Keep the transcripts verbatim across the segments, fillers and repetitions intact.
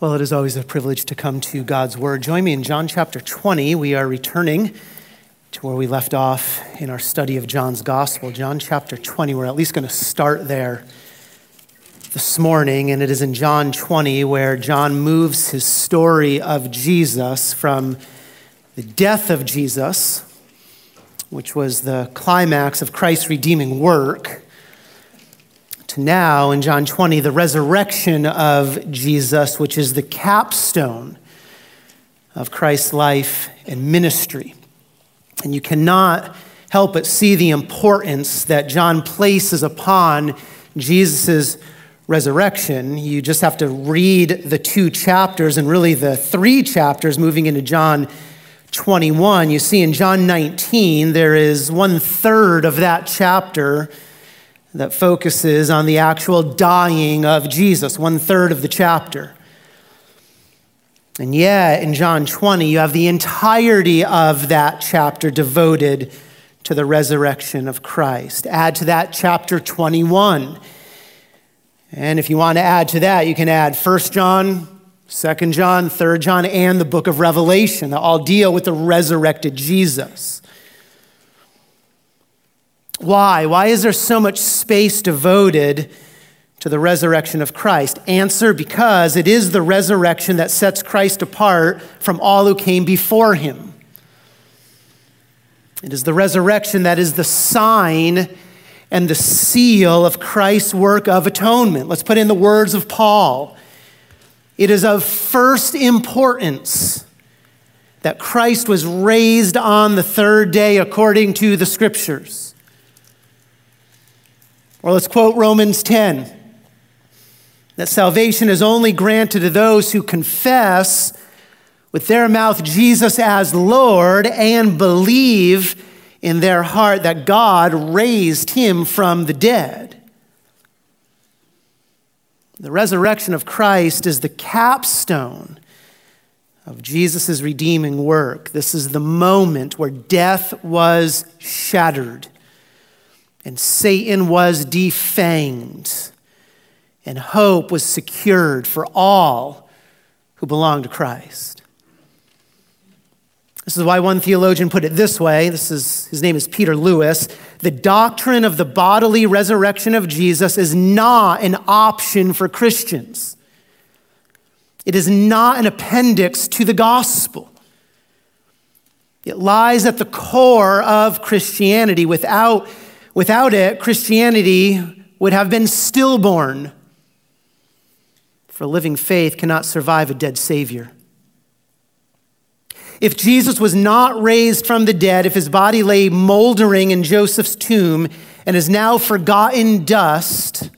Well, it is always a privilege to come to God's Word. Join me in John chapter twenty. We are returning to where we left off in our study of John's Gospel. John chapter twenty, we're at least going to start there this morning. And it is in John twenty where John moves his story of Jesus from the death of Jesus, which was the climax of Christ's redeeming work, to now, in John twenty, the resurrection of Jesus, which is the capstone of Christ's life and ministry. And you cannot help but see the importance that John places upon Jesus' resurrection. You just have to read the two chapters and really the three chapters moving into John twenty-one. You see in John nineteen, there is one third of that chapter that focuses on the actual dying of Jesus, one third of the chapter. And yet in John twenty, you have the entirety of that chapter devoted to the resurrection of Christ. Add to that chapter twenty-one. And if you want to add to that, you can add First John, Second John, Third John, and the book of Revelation that all deal with the resurrected Jesus. Why? Why is there so much space devoted to the resurrection of Christ? Answer, because it is the resurrection that sets Christ apart from all who came before him. It is the resurrection that is the sign and the seal of Christ's work of atonement. Let's put in the words of Paul. It is of first importance that Christ was raised on the third day according to the scriptures. Or let's quote Romans ten, that salvation is only granted to those who confess with their mouth Jesus as Lord and believe in their heart that God raised him from the dead. The resurrection of Christ is the capstone of Jesus' redeeming work. This is the moment where death was shattered and Satan was defanged, and hope was secured for all who belong to Christ. This is why one theologian put it this way. This is, his name is Peter Lewis. The doctrine of the bodily resurrection of Jesus is not an option for Christians. It is not an appendix to the gospel. It lies at the core of Christianity. Without Without it, Christianity would have been stillborn, for living faith cannot survive a dead Savior. If Jesus was not raised from the dead, if his body lay moldering in Joseph's tomb and is now forgotten dust,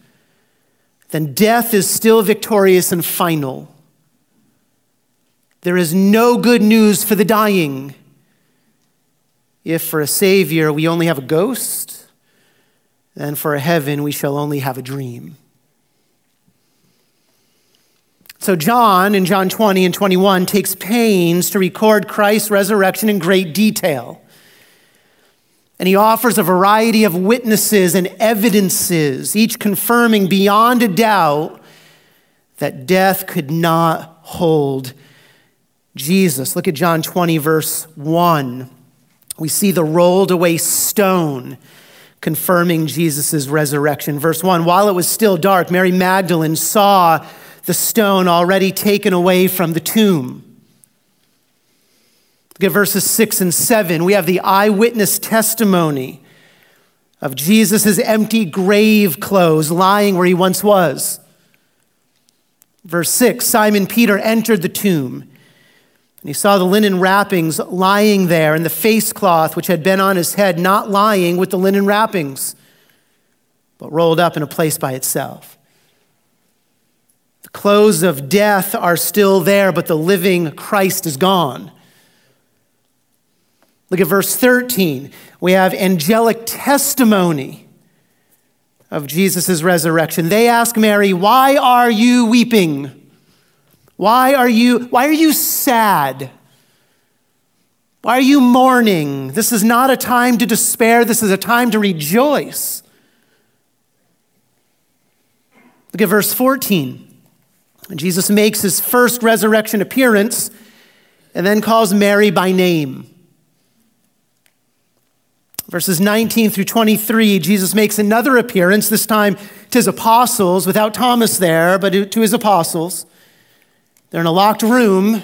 then death is still victorious and final. There is no good news for the dying. If for a Savior we only have a ghost, then for a heaven, we shall only have a dream. So John, in John twenty and twenty-one, takes pains to record Christ's resurrection in great detail. And he offers a variety of witnesses and evidences, each confirming beyond a doubt that death could not hold Jesus. Look at John twenty, verse one. We see the rolled away stone confirming Jesus' resurrection. Verse one, while it was still dark, Mary Magdalene saw the stone already taken away from the tomb. Look at verses six and seven. We have the eyewitness testimony of Jesus' empty grave clothes lying where he once was. Verse six, Simon Peter entered the tomb and he saw the linen wrappings lying there and the face cloth which had been on his head not lying with the linen wrappings, but rolled up in a place by itself. The clothes of death are still there, but the living Christ is gone. Look at verse thirteen. We have angelic testimony of Jesus' resurrection. They ask Mary, "Why are you weeping? Why are you, why are you sad? Why are you mourning? This is not a time to despair. This is a time to rejoice." Look at verse fourteen. And Jesus makes his first resurrection appearance and then calls Mary by name. Verses nineteen through twenty-three, Jesus makes another appearance, this time to his apostles, without Thomas there, but to his apostles. They're in a locked room.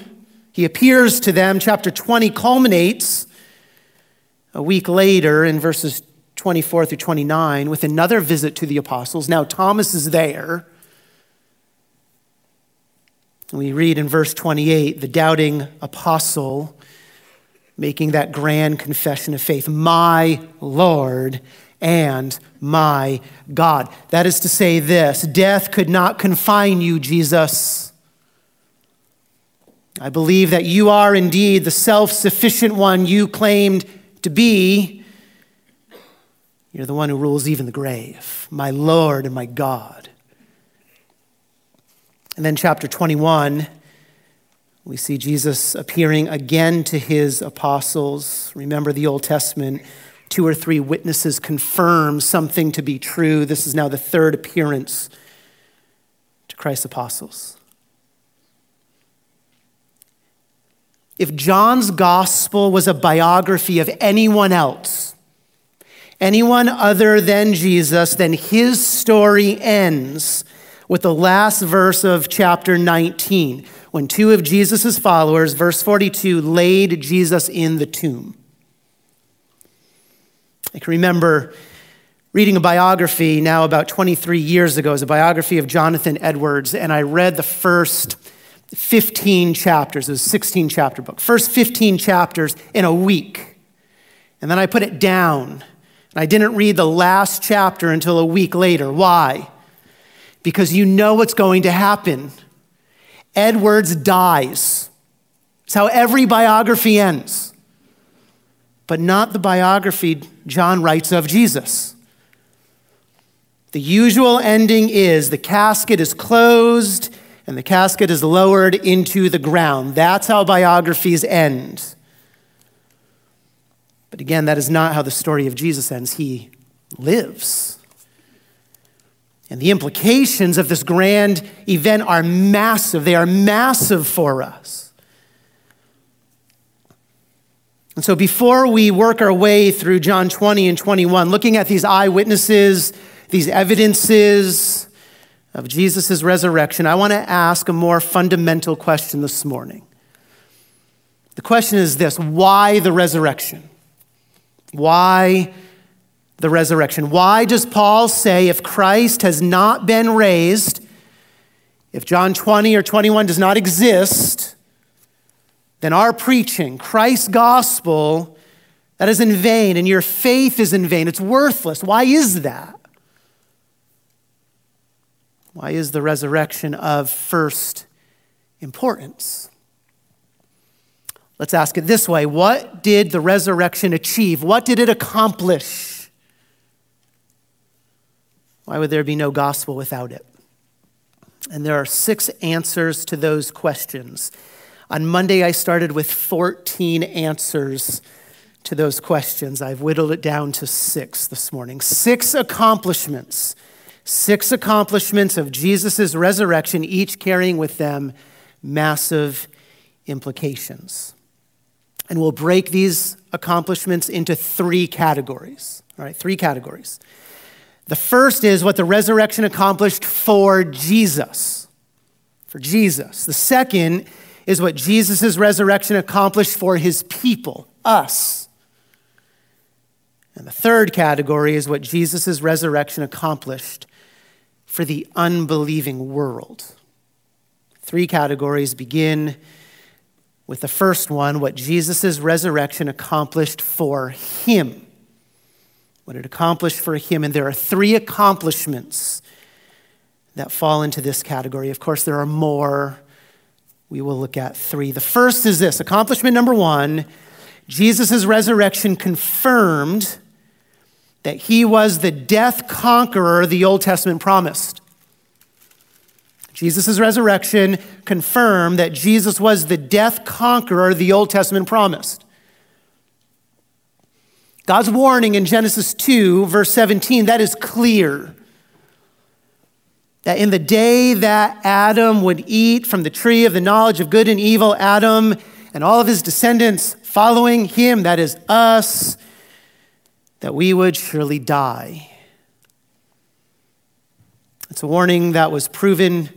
He appears to them. Chapter twenty culminates a week later in verses twenty-four through twenty-nine with another visit to the apostles. Now Thomas is there. We read in verse twenty-eight, the doubting apostle making that grand confession of faith, my Lord and my God. That is to say this, death could not confine you, Jesus. I believe that you are indeed the self-sufficient one you claimed to be. You're the one who rules even the grave, my Lord and my God. And then chapter twenty-one, we see Jesus appearing again to his apostles. Remember the Old Testament, two or three witnesses confirm something to be true. This is now the third appearance to Christ's apostles. If John's gospel was a biography of anyone else, anyone other than Jesus, then his story ends with the last verse of chapter nineteen, when two of Jesus' followers, verse forty-two, laid Jesus in the tomb. I can remember reading a biography now about twenty-three years ago. It was a biography of Jonathan Edwards, and I read the first fifteen chapters. It was a sixteen-chapter book. First fifteen chapters in a week. And then I put it down, and I didn't read the last chapter until a week later. Why? Because you know what's going to happen. Edwards dies. It's how every biography ends, but not the biography John writes of Jesus. The usual ending is the casket is closed and the casket is lowered into the ground. That's how biographies end. But again, that is not how the story of Jesus ends. He lives. And the implications of this grand event are massive. They are massive for us. And so before we work our way through John twenty and twenty-one, looking at these eyewitnesses, these evidences of Jesus' resurrection, I want to ask a more fundamental question this morning. The question is this: why the resurrection? Why the resurrection? Why does Paul say if Christ has not been raised, if John twenty or twenty-one does not exist, then our preaching, Christ's gospel, that is in vain, and your faith is in vain. It's worthless. Why is that? Why is the resurrection of first importance? Let's ask it this way. What did the resurrection achieve? What did it accomplish? Why would there be no gospel without it? And there are six answers to those questions. On Monday, I started with fourteen answers to those questions. I've whittled it down to six this morning. Six accomplishments. Six accomplishments of Jesus' resurrection, each carrying with them massive implications. And we'll break these accomplishments into three categories. All right, three categories. The first is what the resurrection accomplished for Jesus, for Jesus. The second is what Jesus' resurrection accomplished for his people, us. And the third category is what Jesus' resurrection accomplished for the unbelieving world. Three categories. Begin with the first one, what Jesus' resurrection accomplished for him. What it accomplished for him. And there are three accomplishments that fall into this category. Of course, there are more. We will look at three. The first is this. Accomplishment number one, Jesus' resurrection confirmed that he was the death conqueror the Old Testament promised. Jesus' resurrection confirmed that Jesus was the death conqueror the Old Testament promised. God's warning in Genesis two, verse seventeen, that is clear. that in the day that Adam would eat from the tree of the knowledge of good and evil, Adam and all of his descendants following him, that is us, that we would surely die. It's a warning that was proven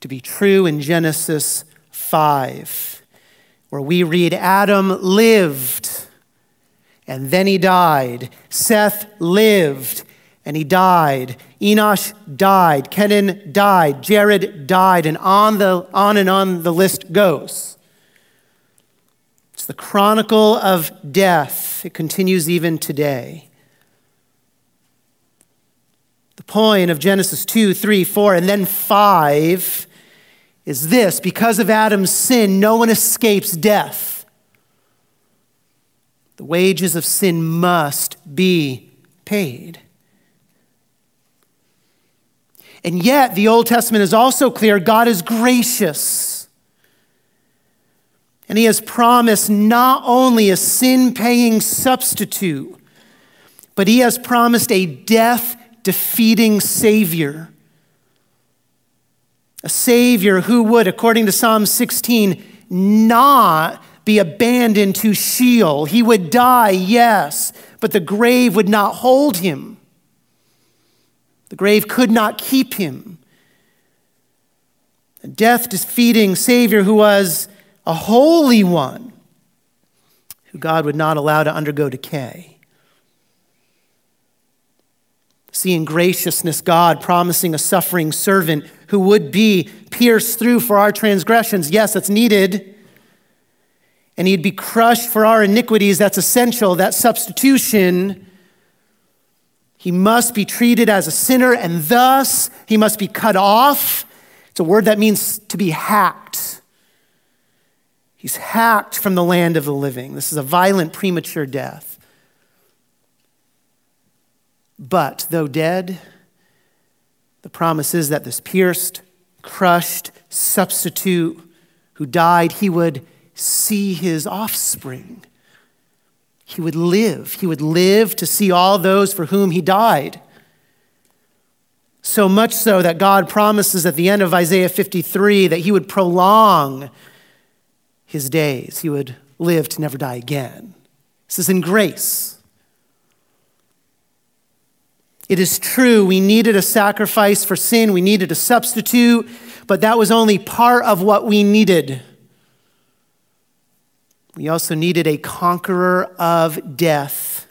to be true in Genesis five, where we read Adam lived and then he died. Seth lived and he died. Enosh died. Kenan died. Jared died. And on the on and on the list goes. It's the chronicle of death. It continues even today. The point of Genesis two, three, four, and then five is this: because of Adam's sin, no one escapes death. The wages of sin must be paid. And yet, the Old Testament is also clear. God is gracious. And he has promised not only a sin-paying substitute, but he has promised a death-defeating Savior. A Savior who would, according to Psalm sixteen, not be abandoned to Sheol. He would die, yes, but the grave would not hold him. The grave could not keep him. A death-defeating Savior who was a holy one, who God would not allow to undergo decay. See in graciousness God promising a suffering servant who would be pierced through for our transgressions. Yes, that's needed. And he'd be crushed for our iniquities. That's essential. That substitution. He must be treated as a sinner, and thus he must be cut off. It's a word that means to be hacked. He's hacked from the land of the living. This is a violent, premature death. But though dead, the promise is that this pierced, crushed substitute who died, he would see his offspring. He would live. He would live to see all those for whom he died. So much so that God promises at the end of Isaiah fifty-three that he would prolong his days. He would live to never die again. This is in grace. It is true, we needed a sacrifice for sin. We needed a substitute, but that was only part of what we needed. We also needed a conqueror of death,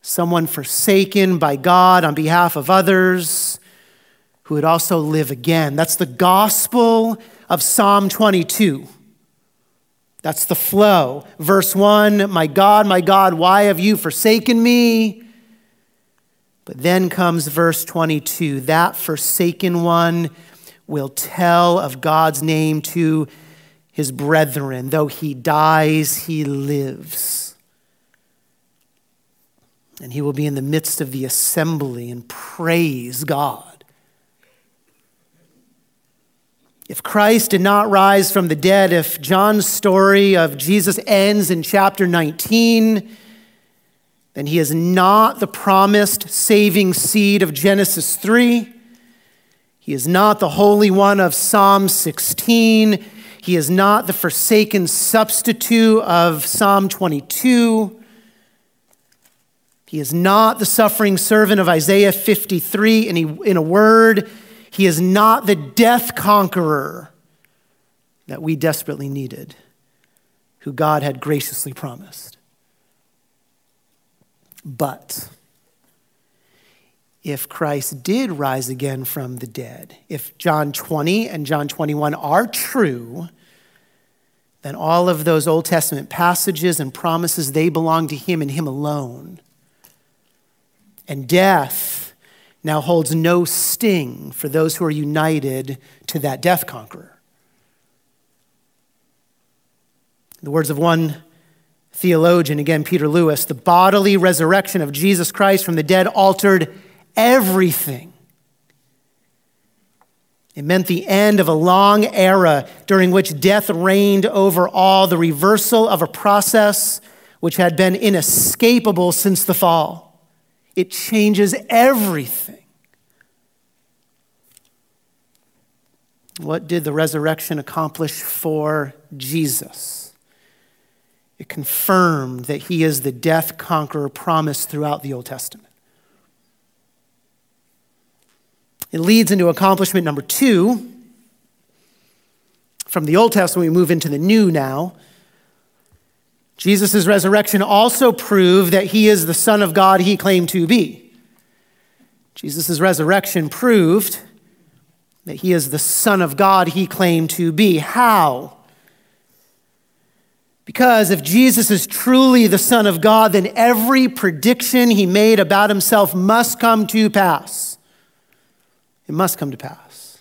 someone forsaken by God on behalf of others who would also live again. That's the gospel of Psalm twenty-two. That's the flow. Verse one, my God, my God, why have you forsaken me? But then comes verse twenty-two. That forsaken one will tell of God's name to his brethren. Though he dies, he lives. And he will be in the midst of the assembly and praise God. If Christ did not rise from the dead, if John's story of Jesus ends in chapter nineteen, then he is not the promised saving seed of Genesis three. He is not the Holy One of Psalm sixteen. He is not the forsaken substitute of Psalm twenty-two. He is not the suffering servant of Isaiah fifty-three. And he, in a word, he is not the death conqueror that we desperately needed, who God had graciously promised. But if Christ did rise again from the dead, if John twenty and John twenty-one are true, then all of those Old Testament passages and promises, they belong to him and him alone. And death now holds no sting for those who are united to that death conqueror. In the words of one theologian, again, Peter Lewis, the bodily resurrection of Jesus Christ from the dead altered everything. It meant the end of a long era during which death reigned over all, the reversal of a process which had been inescapable since the fall. It changes everything. What did the resurrection accomplish for Jesus? It confirmed that he is the death conqueror promised throughout the Old Testament. It leads into accomplishment number two. From the Old Testament, we move into the new now. Jesus' resurrection also proved that he is the Son of God he claimed to be. Jesus' resurrection proved that he is the Son of God he claimed to be. How? Because if Jesus is truly the Son of God, then every prediction he made about himself must come to pass. It must come to pass.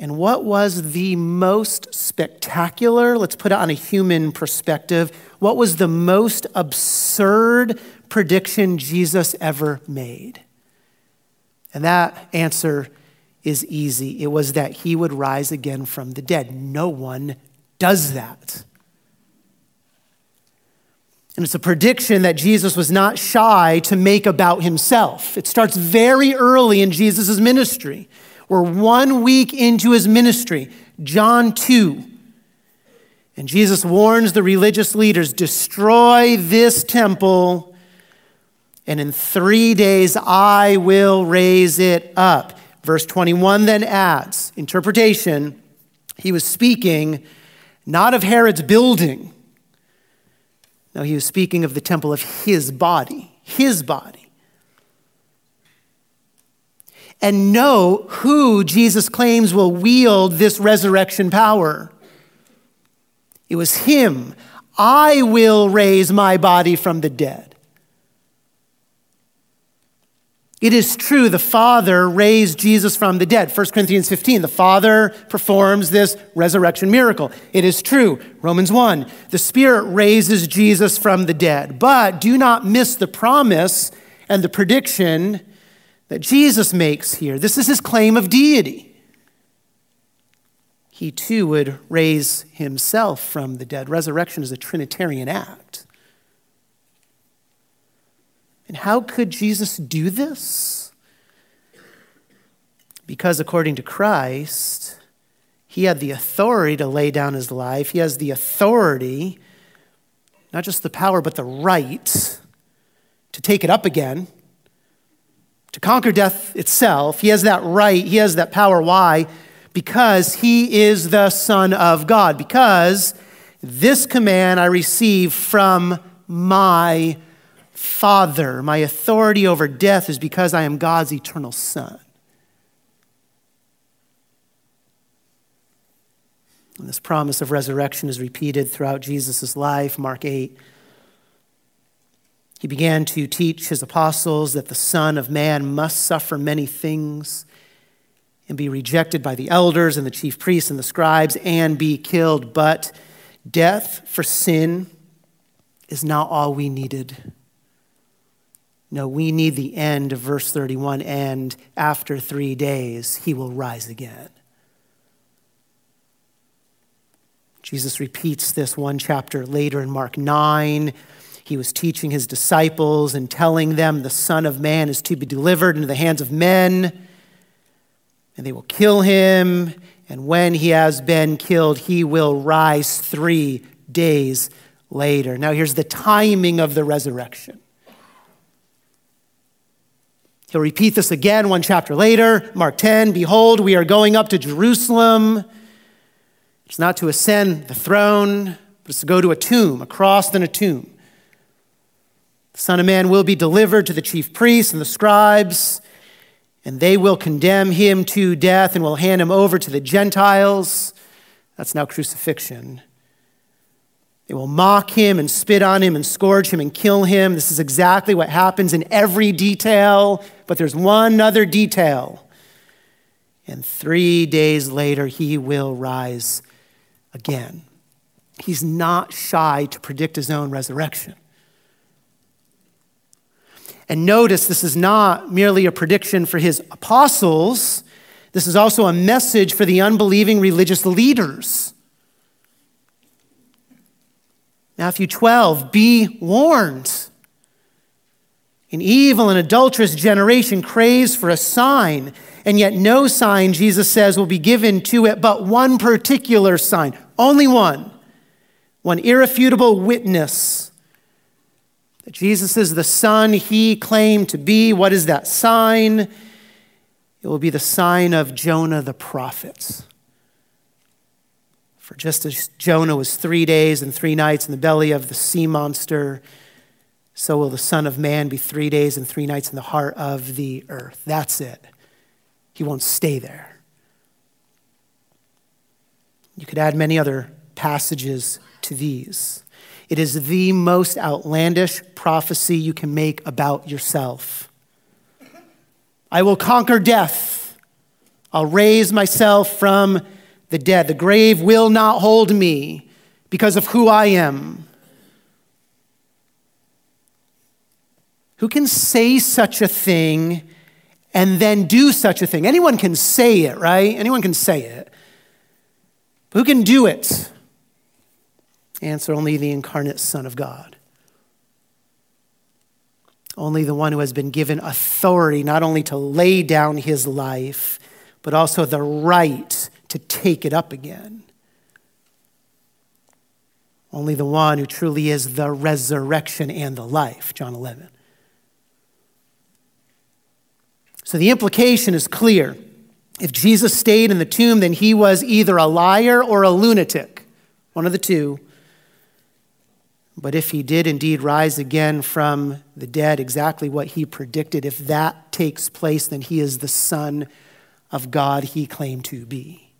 And what was the most spectacular, let's put it on a human perspective, what was the most absurd prediction Jesus ever made? And that answer is easy. It was that he would rise again from the dead. No one does that. And it's a prediction that Jesus was not shy to make about himself. It starts very early in Jesus' ministry. We're one week into his ministry, John two. And Jesus warns the religious leaders, destroy this temple, and in three days I will raise it up. Verse twenty-one then adds, interpretation, he was speaking not of Herod's building. No, he was speaking of the temple of his body, his body. And know who Jesus claims will wield this resurrection power. It was him. I will raise my body from the dead. It is true, the Father raised Jesus from the dead. First Corinthians fifteen, the Father performs this resurrection miracle. It is true, Romans one, the Spirit raises Jesus from the dead. But do not miss the promise and the prediction that Jesus makes here. This is his claim of deity. He too would raise himself from the dead. Resurrection is a Trinitarian act. And how could Jesus do this? Because according to Christ, he had the authority to lay down his life. He has the authority, not just the power, but the right to take it up again. To conquer death itself, he has that right, he has that power. Why? Because he is the Son of God. Because this command I receive from my Father. My authority over death is because I am God's eternal Son. And this promise of resurrection is repeated throughout Jesus' life, Mark eight. He began to teach his apostles that the Son of Man must suffer many things and be rejected by the elders and the chief priests and the scribes and be killed. But death for sin is not all we needed. No, we need the end of verse thirty-one, and after three days, he will rise again. Jesus repeats this one chapter later in Mark nine. He was teaching his disciples and telling them the Son of Man is to be delivered into the hands of men, and they will kill him. And when he has been killed, he will rise three days later. Now here's the timing of the resurrection. He'll repeat this again one chapter later, Mark ten, behold, we are going up to Jerusalem. It's not to ascend the throne, but it's to go to a tomb, a cross than a tomb. Son of Man will be delivered to the chief priests and the scribes, and they will condemn him to death and will hand him over to the Gentiles. That's now crucifixion. They will mock him and spit on him and scourge him and kill him. This is exactly what happens in every detail, but there's one other detail. And three days later, he will rise again. He's not shy to predict his own resurrection. And notice this is not merely a prediction for his apostles. This is also a message for the unbelieving religious leaders. Matthew twelve, be warned. An evil and adulterous generation craves for a sign, and yet no sign, Jesus says, will be given to it, but one particular sign, only one, one irrefutable witness that Jesus is the Son he claimed to be. What is that sign? It will be the sign of Jonah the prophet. For just as Jonah was three days and three nights in the belly of the sea monster, so will the Son of Man be three days and three nights in the heart of the earth. That's it. He won't stay there. You could add many other passages to these. It is the most outlandish prophecy you can make about yourself. I will conquer death. I'll raise myself from the dead. The grave will not hold me because of who I am. Who can say such a thing and then do such a thing? Anyone can say it, right? Anyone can say it. But who can do it? Answer, only the incarnate Son of God. Only the one who has been given authority, not only to lay down his life, but also the right to take it up again. Only the one who truly is the resurrection and the life, John eleven. So the implication is clear. If Jesus stayed in the tomb, then he was either a liar or a lunatic, one of the two. But if he did indeed rise again from the dead, exactly what he predicted, if that takes place, then he is the Son of God he claimed to be.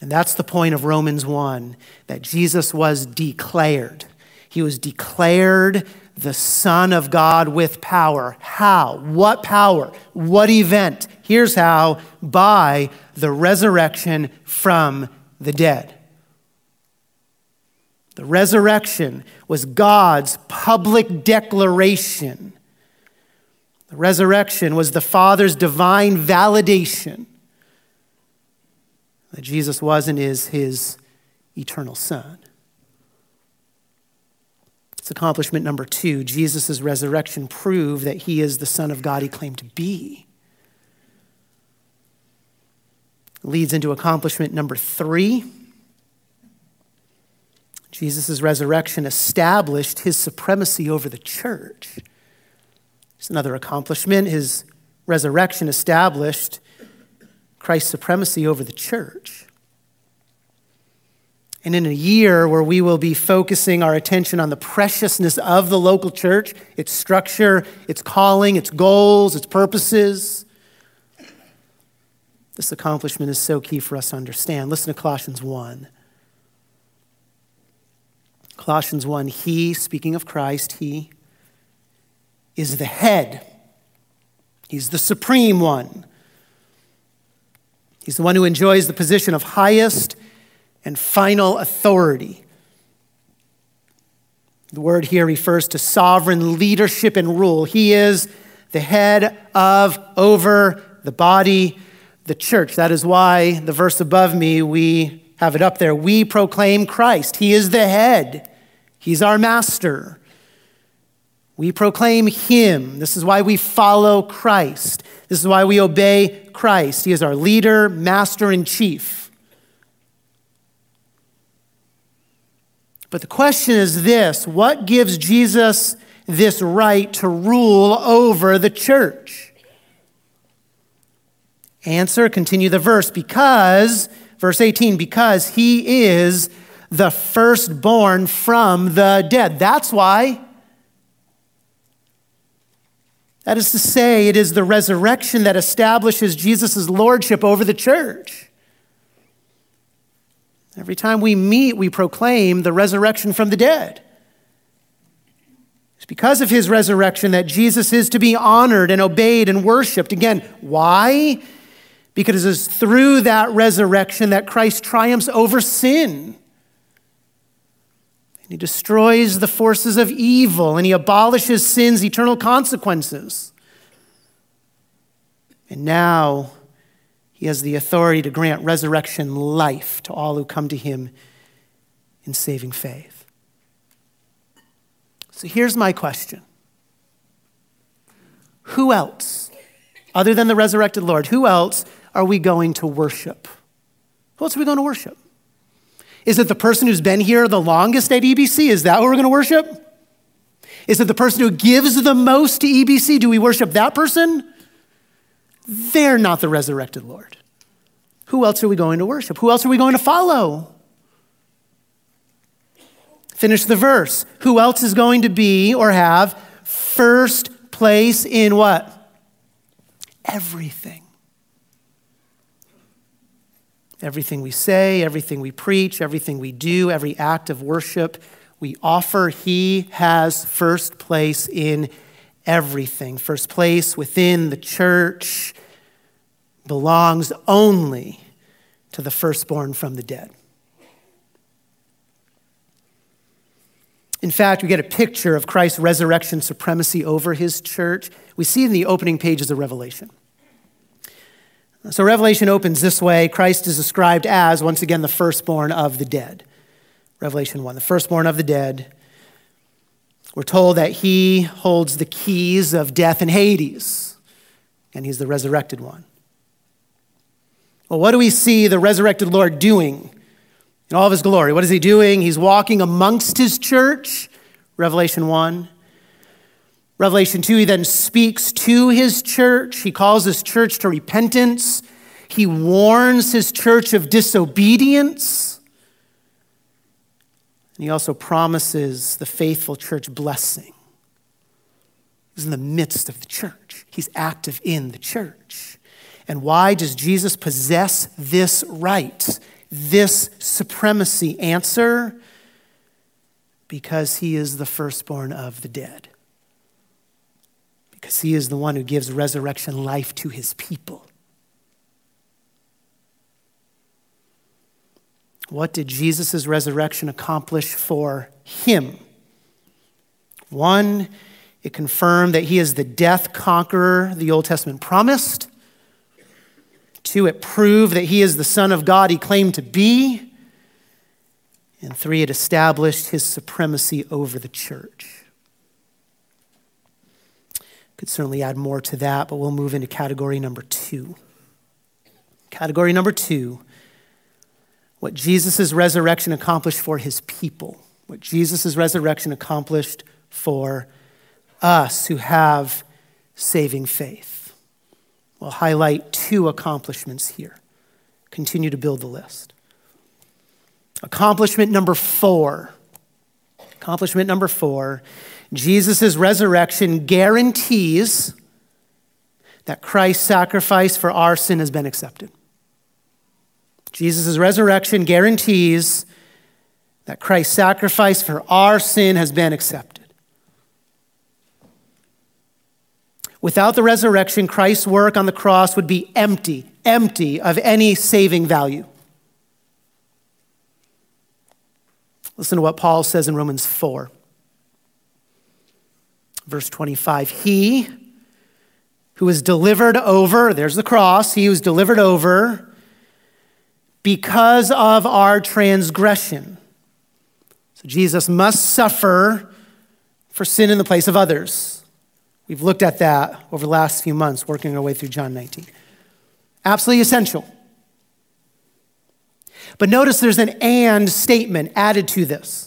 And that's the point of Romans one, that Jesus was declared. He was declared the Son of God with power. How? What power? What event? Here's how: by the resurrection from the dead. The resurrection was God's public declaration. The resurrection was the Father's divine validation that Jesus was and is his eternal Son. It's accomplishment number two. Jesus' resurrection proved that he is the Son of God he claimed to be. Leads into accomplishment number three. Jesus' resurrection established his supremacy over the church. It's another accomplishment. His resurrection established Christ's supremacy over the church. And in a year where we will be focusing our attention on the preciousness of the local church, its structure, its calling, its goals, its purposes, this accomplishment is so key for us to understand. Listen to Colossians one. Colossians one, he, speaking of Christ, he is the head. He's the supreme one. He's the one who enjoys the position of highest and final authority. The word here refers to sovereign leadership and rule. He is the head of, over the body, the church. That is why the verse above me, we have it up there. We proclaim Christ. He is the head. He's our master. We proclaim him. This is why we follow Christ. This is why we obey Christ. He is our leader, master, and chief. But the question is this: what gives Jesus this right to rule over the church? Answer, continue the verse, because, verse eighteen, because he is the firstborn from the dead. That's why. That is to say, it is the resurrection that establishes Jesus' lordship over the church. Every time we meet, we proclaim the resurrection from the dead. It's because of his resurrection that Jesus is to be honored and obeyed and worshiped. Again, why? Because it is through that resurrection that Christ triumphs over sin. And he destroys the forces of evil, and he abolishes sin's eternal consequences. And now, he has the authority to grant resurrection life to all who come to him in saving faith. So here's my question. Who else, other than the resurrected Lord, who else are we going to worship? Who else are we going to worship? Is it the person who's been here the longest at E B C? Is that what we're going to worship? Is it the person who gives the most to E B C? Do we worship that person? They're not the resurrected Lord. Who else are we going to worship? Who else are we going to follow? Finish the verse. Who else is going to be or have first place in what? Everything. Everything we say, everything we preach, everything we do, every act of worship we offer, he has first place in everything. First place within the church belongs only to the firstborn from the dead. In fact, we get a picture of Christ's resurrection supremacy over his church. We see in the opening pages of Revelation. So Revelation opens this way. Christ is described as, once again, the firstborn of the dead. Revelation one, the firstborn of the dead. We're told that he holds the keys of death and Hades, and he's the resurrected one. Well, what do we see the resurrected Lord doing in all of his glory? What is he doing? He's walking amongst his church, Revelation one. Revelation two, he then speaks to his church. He calls his church to repentance. He warns his church of disobedience. And he also promises the faithful church blessing. He's in the midst of the church. He's active in the church. And why does Jesus possess this right, this supremacy? Answer, because he is the firstborn of the dead. Because he is the one who gives resurrection life to his people. What did Jesus' resurrection accomplish for him? One, it confirmed that he is the death conqueror the Old Testament promised. Two, it proved that he is the Son of God he claimed to be. And three, it established his supremacy over the church. Could certainly add more to that, but we'll move into category number two. Category number two, what Jesus' resurrection accomplished for his people. What Jesus' resurrection accomplished for us who have saving faith. We'll highlight two accomplishments here. Continue to build the list. Accomplishment number four. Accomplishment number four. Jesus' resurrection guarantees that Christ's sacrifice for our sin has been accepted. Jesus' resurrection guarantees that Christ's sacrifice for our sin has been accepted. Without the resurrection, Christ's work on the cross would be empty, empty of any saving value. Listen to what Paul says in Romans four. Verse twenty-five, he who was delivered over, there's the cross, he was delivered over because of our transgression. So Jesus must suffer for sin in the place of others. We've looked at that over the last few months, working our way through John nineteen. Absolutely essential. But notice there's an and statement added to this.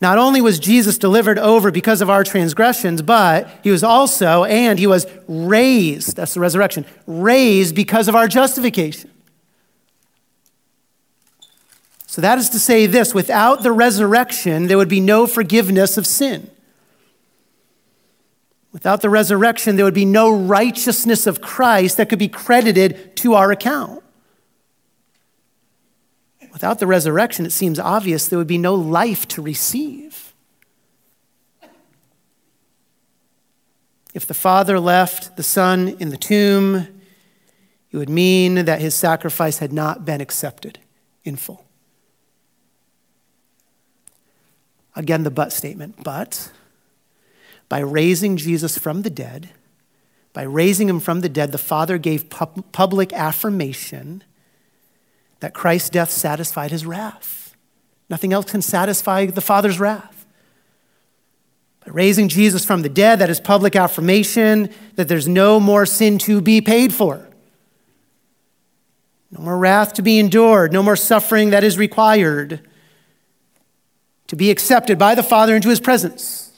Not only was Jesus delivered over because of our transgressions, but he was also, and he was raised, that's the resurrection, raised because of our justification. So that is to say this, without the resurrection, there would be no forgiveness of sin. Without the resurrection, there would be no righteousness of Christ that could be credited to our account. Without the resurrection, it seems obvious there would be no life to receive. If the Father left the Son in the tomb, it would mean that his sacrifice had not been accepted in full. Again, the but statement. But by raising Jesus from the dead, by raising him from the dead, the Father gave pu- public affirmation that Christ's death satisfied his wrath. Nothing else can satisfy the Father's wrath. By raising Jesus from the dead, that is public affirmation that there's no more sin to be paid for. No more wrath to be endured, no more suffering that is required to be accepted by the Father into his presence.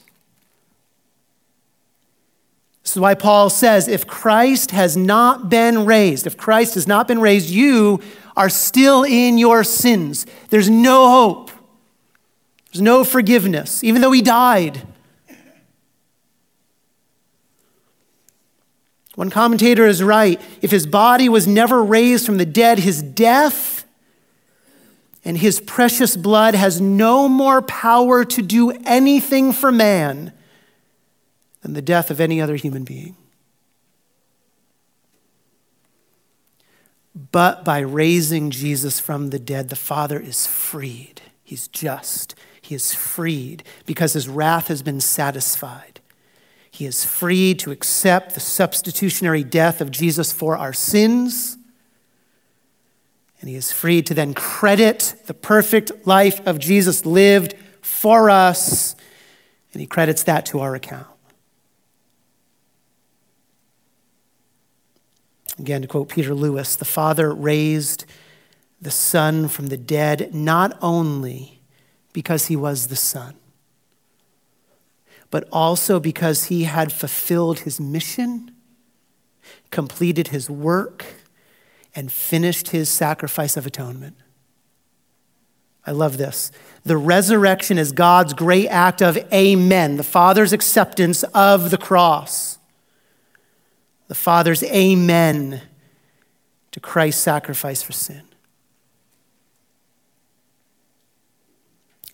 This is why Paul says, if Christ has not been raised, if Christ has not been raised, you are still in your sins. There's no hope. There's no forgiveness, even though he died. One commentator is right. If his body was never raised from the dead, his death and his precious blood has no more power to do anything for man than the death of any other human being. But by raising Jesus from the dead, the Father is freed. He's just. He is freed because his wrath has been satisfied. He is freed to accept the substitutionary death of Jesus for our sins. And he is free to then credit the perfect life of Jesus lived for us, and he credits that to our account. Again, to quote Peter Lewis, the Father raised the Son from the dead not only because he was the Son, but also because he had fulfilled his mission, completed his work, and finished his sacrifice of atonement. I love this. The resurrection is God's great act of amen, the Father's acceptance of the cross. The Father's amen to Christ's sacrifice for sin.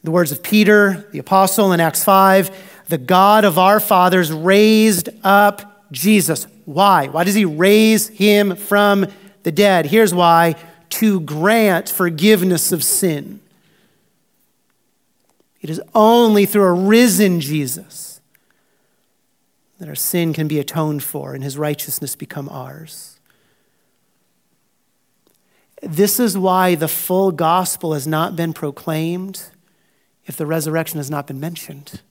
The words of Peter, the apostle in Acts five, the God of our fathers raised up Jesus. Why? Why does he raise him from the dead? Here's why: to grant forgiveness of sin. It is only through a risen Jesus that our sin can be atoned for and his righteousness become ours. This is why the full gospel has not been proclaimed if the resurrection has not been mentioned.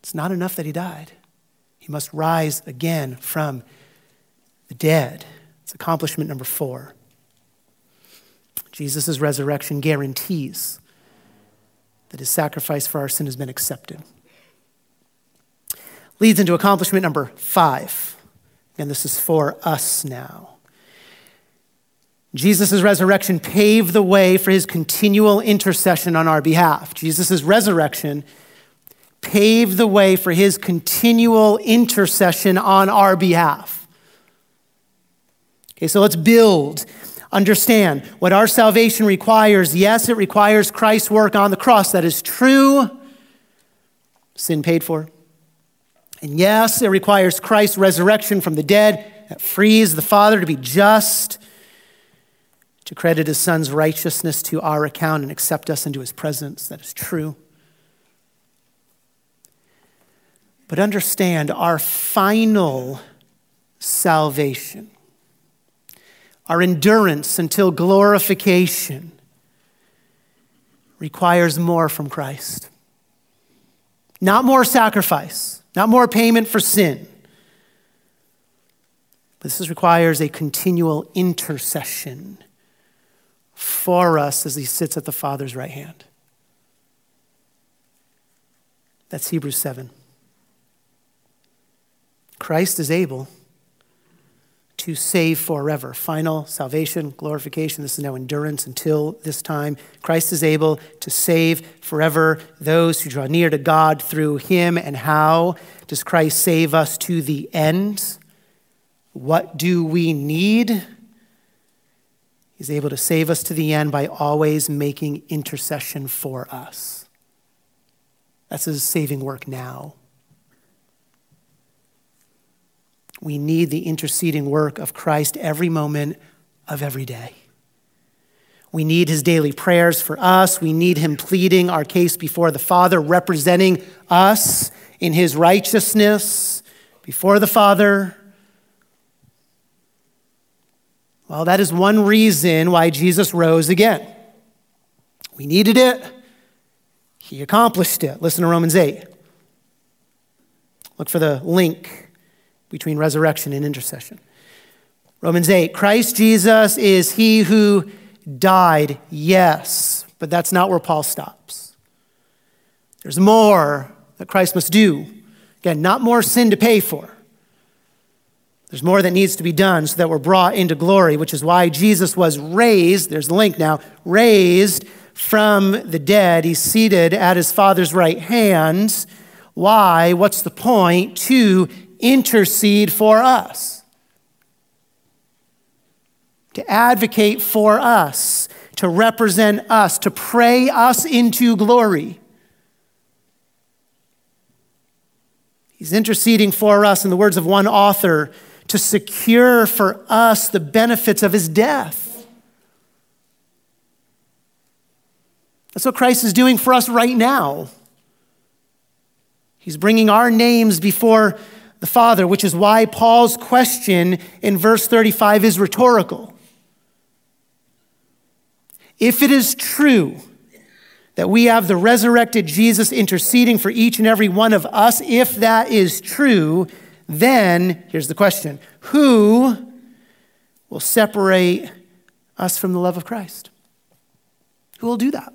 It's not enough that he died. He must rise again from the dead. It's accomplishment number four. Jesus' resurrection guarantees that his sacrifice for our sin has been accepted. Leads into accomplishment number five. And this is for us now. Jesus' resurrection paved the way for his continual intercession on our behalf. Jesus' resurrection paved the way for his continual intercession on our behalf. Okay, so let's build, understand what our salvation requires. Yes, it requires Christ's work on the cross. That is true. Sin paid for. And yes, it requires Christ's resurrection from the dead. That frees the Father to be just, to credit his Son's righteousness to our account and accept us into his presence. That is true. But understand our final salvation, our endurance until glorification, requires more from Christ. Not more sacrifice, not more payment for sin. But this requires a continual intercession for us as he sits at the Father's right hand. That's Hebrews seven. Christ is able to save forever. Final salvation, glorification. This is now endurance until this time. Christ is able to save forever those who draw near to God through him. And how does Christ save us to the end? What do we need? He's able to save us to the end by always making intercession for us. That's his saving work now. We need the interceding work of Christ every moment of every day. We need his daily prayers for us. We need him pleading our case before the Father, representing us in his righteousness before the Father. Well, that is one reason why Jesus rose again. We needed it. He accomplished it. Listen to Romans eight. Look for the link between resurrection and intercession. Romans eight, Christ Jesus is he who died, yes, but that's not where Paul stops. There's more that Christ must do. Again, not more sin to pay for. There's more that needs to be done so that we're brought into glory, which is why Jesus was raised, there's the link now, raised from the dead. He's seated at his Father's right hand. Why? What's the point? To intercede for us. To advocate for us, to represent us, to pray us into glory. He's interceding for us, in the words of one author, to secure for us the benefits of his death. That's what Christ is doing for us right now. He's bringing our names before the Father, which is why Paul's question in verse thirty-five is rhetorical. If it is true that we have the resurrected Jesus interceding for each and every one of us, if that is true, then, here's the question, who will separate us from the love of Christ? Who will do that?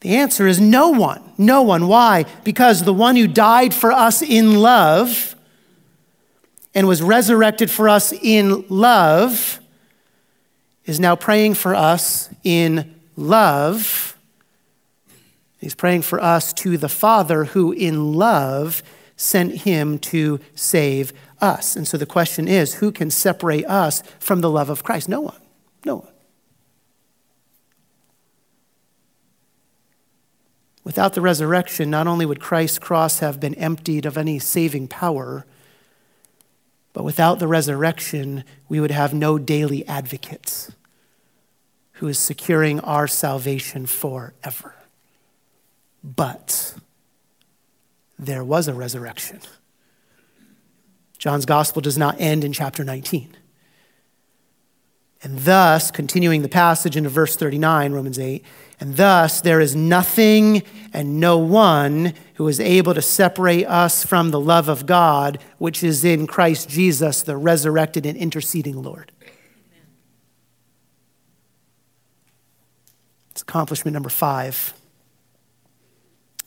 The answer is no one. No one. Why? Because the one who died for us in love and was resurrected for us in love is now praying for us in love. He's praying for us to the Father who in love sent him to save us. And so the question is, who can separate us from the love of Christ? No one. No one. Without the resurrection, not only would Christ's cross have been emptied of any saving power, but without the resurrection, we would have no daily advocates who is securing our salvation forever. But there was a resurrection. John's gospel does not end in chapter nineteen. And thus, continuing the passage into verse thirty-nine, Romans eight, and thus there is nothing and no one who is able to separate us from the love of God, which is in Christ Jesus, the resurrected and interceding Lord. Amen. It's accomplishment number five.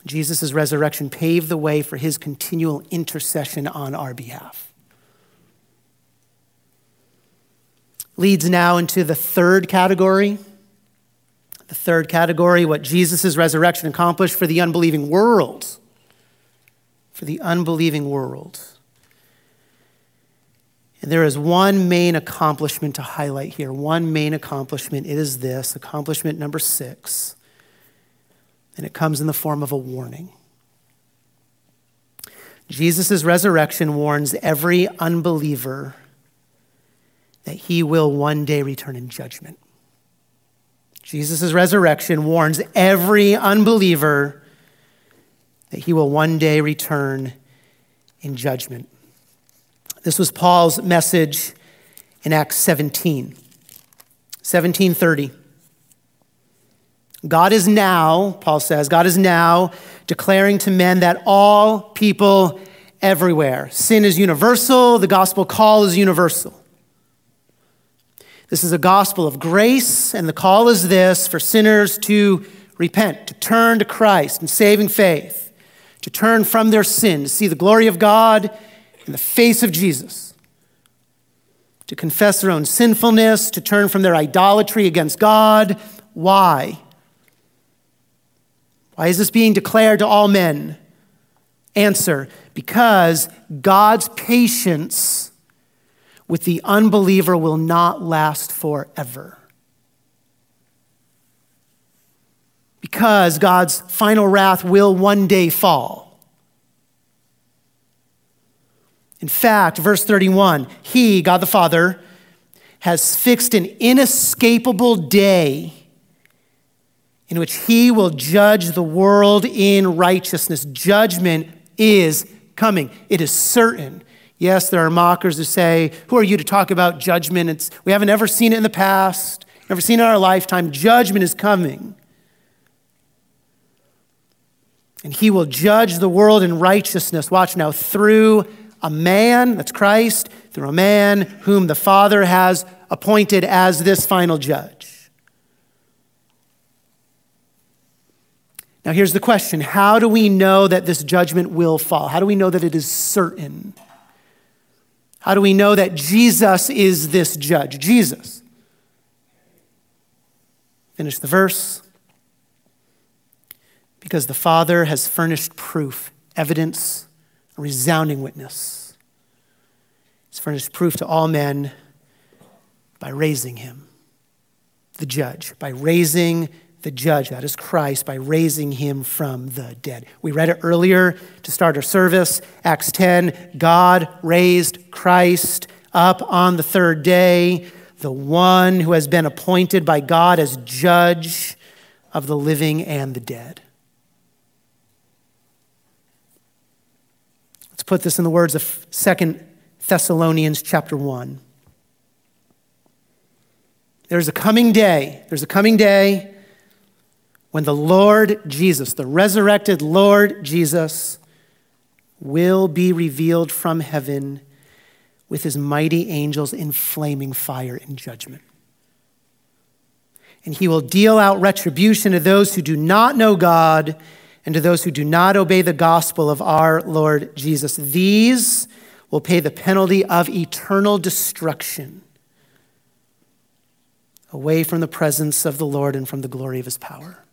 Jesus' resurrection paved the way for his continual intercession on our behalf. Leads now into the third category. The third category, what Jesus' resurrection accomplished for the unbelieving world. For the unbelieving world. And there is one main accomplishment to highlight here. One main accomplishment. It is this, accomplishment number six. And it comes in the form of a warning. Jesus' resurrection warns every unbeliever that he will one day return in judgment. Jesus' resurrection warns every unbeliever that he will one day return in judgment. This was Paul's message in Acts seventeen. seventeen thirty. God is now, Paul says, God is now declaring to men that all people everywhere. Sin is universal. The gospel call is universal. This is a gospel of grace, and the call is this, for sinners to repent, to turn to Christ in saving faith, to turn from their sin, to see the glory of God in the face of Jesus, to confess their own sinfulness, to turn from their idolatry against God. Why? Why is this being declared to all men? Answer, because God's patience with the unbeliever will not last forever. Because God's final wrath will one day fall. In fact, verse thirty-one, he, God the Father, has fixed an inescapable day in which he will judge the world in righteousness. Judgment is coming. It is certain. Yes, there are mockers who say, who are you to talk about judgment? It's, we haven't ever seen it in the past, never seen it in our lifetime. Judgment is coming. And he will judge the world in righteousness. Watch now, through a man, that's Christ, through a man whom the Father has appointed as this final judge. Now here's the question. How do we know that this judgment will fall? How do we know that it is certain? How do we know that Jesus is this judge? Jesus. Finish the verse. Because the Father has furnished proof, evidence, a resounding witness. He's furnished proof to all men by raising him, the judge, by raising the judge, that is Christ, by raising him from the dead. We read it earlier to start our service, Acts ten, God raised Christ up on the third day, the one who has been appointed by God as judge of the living and the dead. Let's put this in the words of Second Thessalonians chapter one. There's a coming day, there's a coming day when the Lord Jesus, the resurrected Lord Jesus, will be revealed from heaven with his mighty angels in flaming fire in judgment. And he will deal out retribution to those who do not know God and to those who do not obey the gospel of our Lord Jesus. These will pay the penalty of eternal destruction away from the presence of the Lord and from the glory of his power.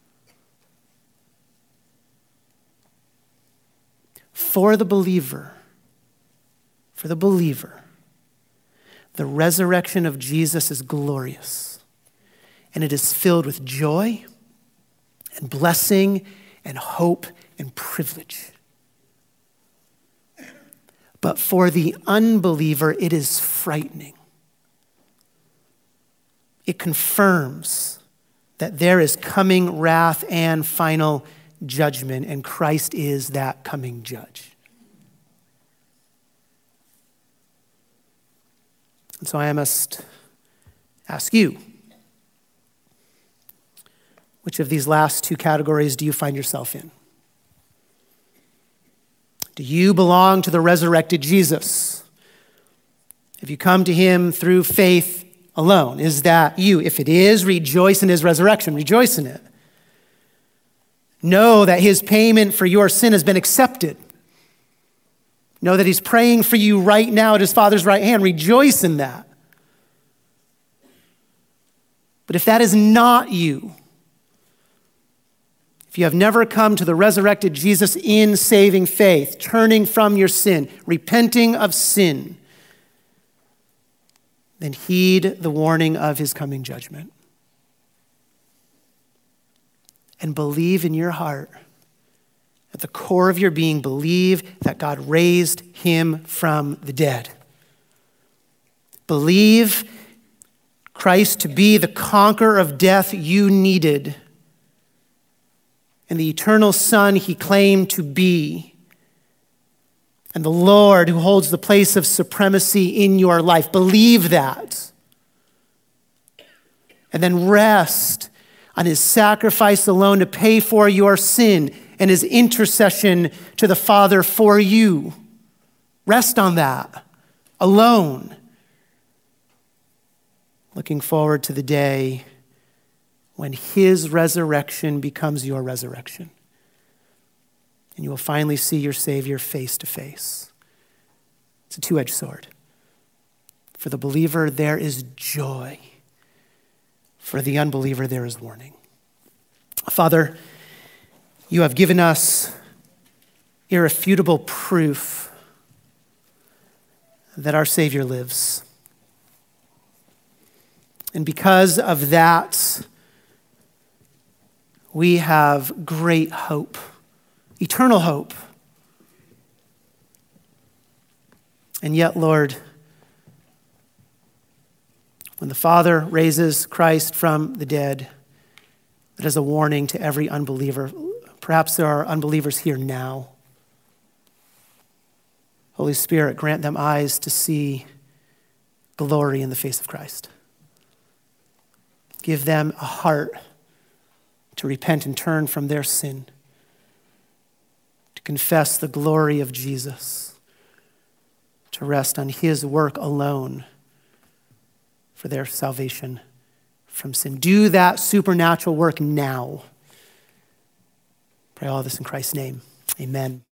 For the believer, for the believer, the resurrection of Jesus is glorious, and it is filled with joy and blessing and hope and privilege. But for the unbeliever, it is frightening. It confirms that there is coming wrath and final judgment, and Christ is that coming judge. And so I must ask you, which of these last two categories do you find yourself in? Do you belong to the resurrected Jesus? Have you come to him through faith alone? Is that you? If it is, rejoice in his resurrection. Rejoice in it. Know that his payment for your sin has been accepted. Know that he's praying for you right now at his Father's right hand. Rejoice in that. But if that is not you, if you have never come to the resurrected Jesus in saving faith, turning from your sin, repenting of sin, then heed the warning of his coming judgment. And believe in your heart, at the core of your being, believe that God raised him from the dead. Believe Christ to be the conqueror of death you needed and the eternal Son he claimed to be, and the Lord who holds the place of supremacy in your life. Believe that. And then rest on his sacrifice alone to pay for your sin and his intercession to the Father for you. Rest on that alone. Looking forward to the day when his resurrection becomes your resurrection. And you will finally see your Savior face to face. It's a two-edged sword. For the believer, there is joy. For the unbeliever, there is warning. Father, you have given us irrefutable proof that our Savior lives. And because of that, we have great hope. Eternal hope. And yet, Lord, when the Father raises Christ from the dead, that is a warning to every unbeliever. Perhaps there are unbelievers here now. Holy Spirit, grant them eyes to see glory in the face of Christ. Give them a heart to repent and turn from their sin. confess the glory of Jesus, to rest on his work alone for their salvation from sin. Do that supernatural work now. Pray all this in Christ's name. Amen.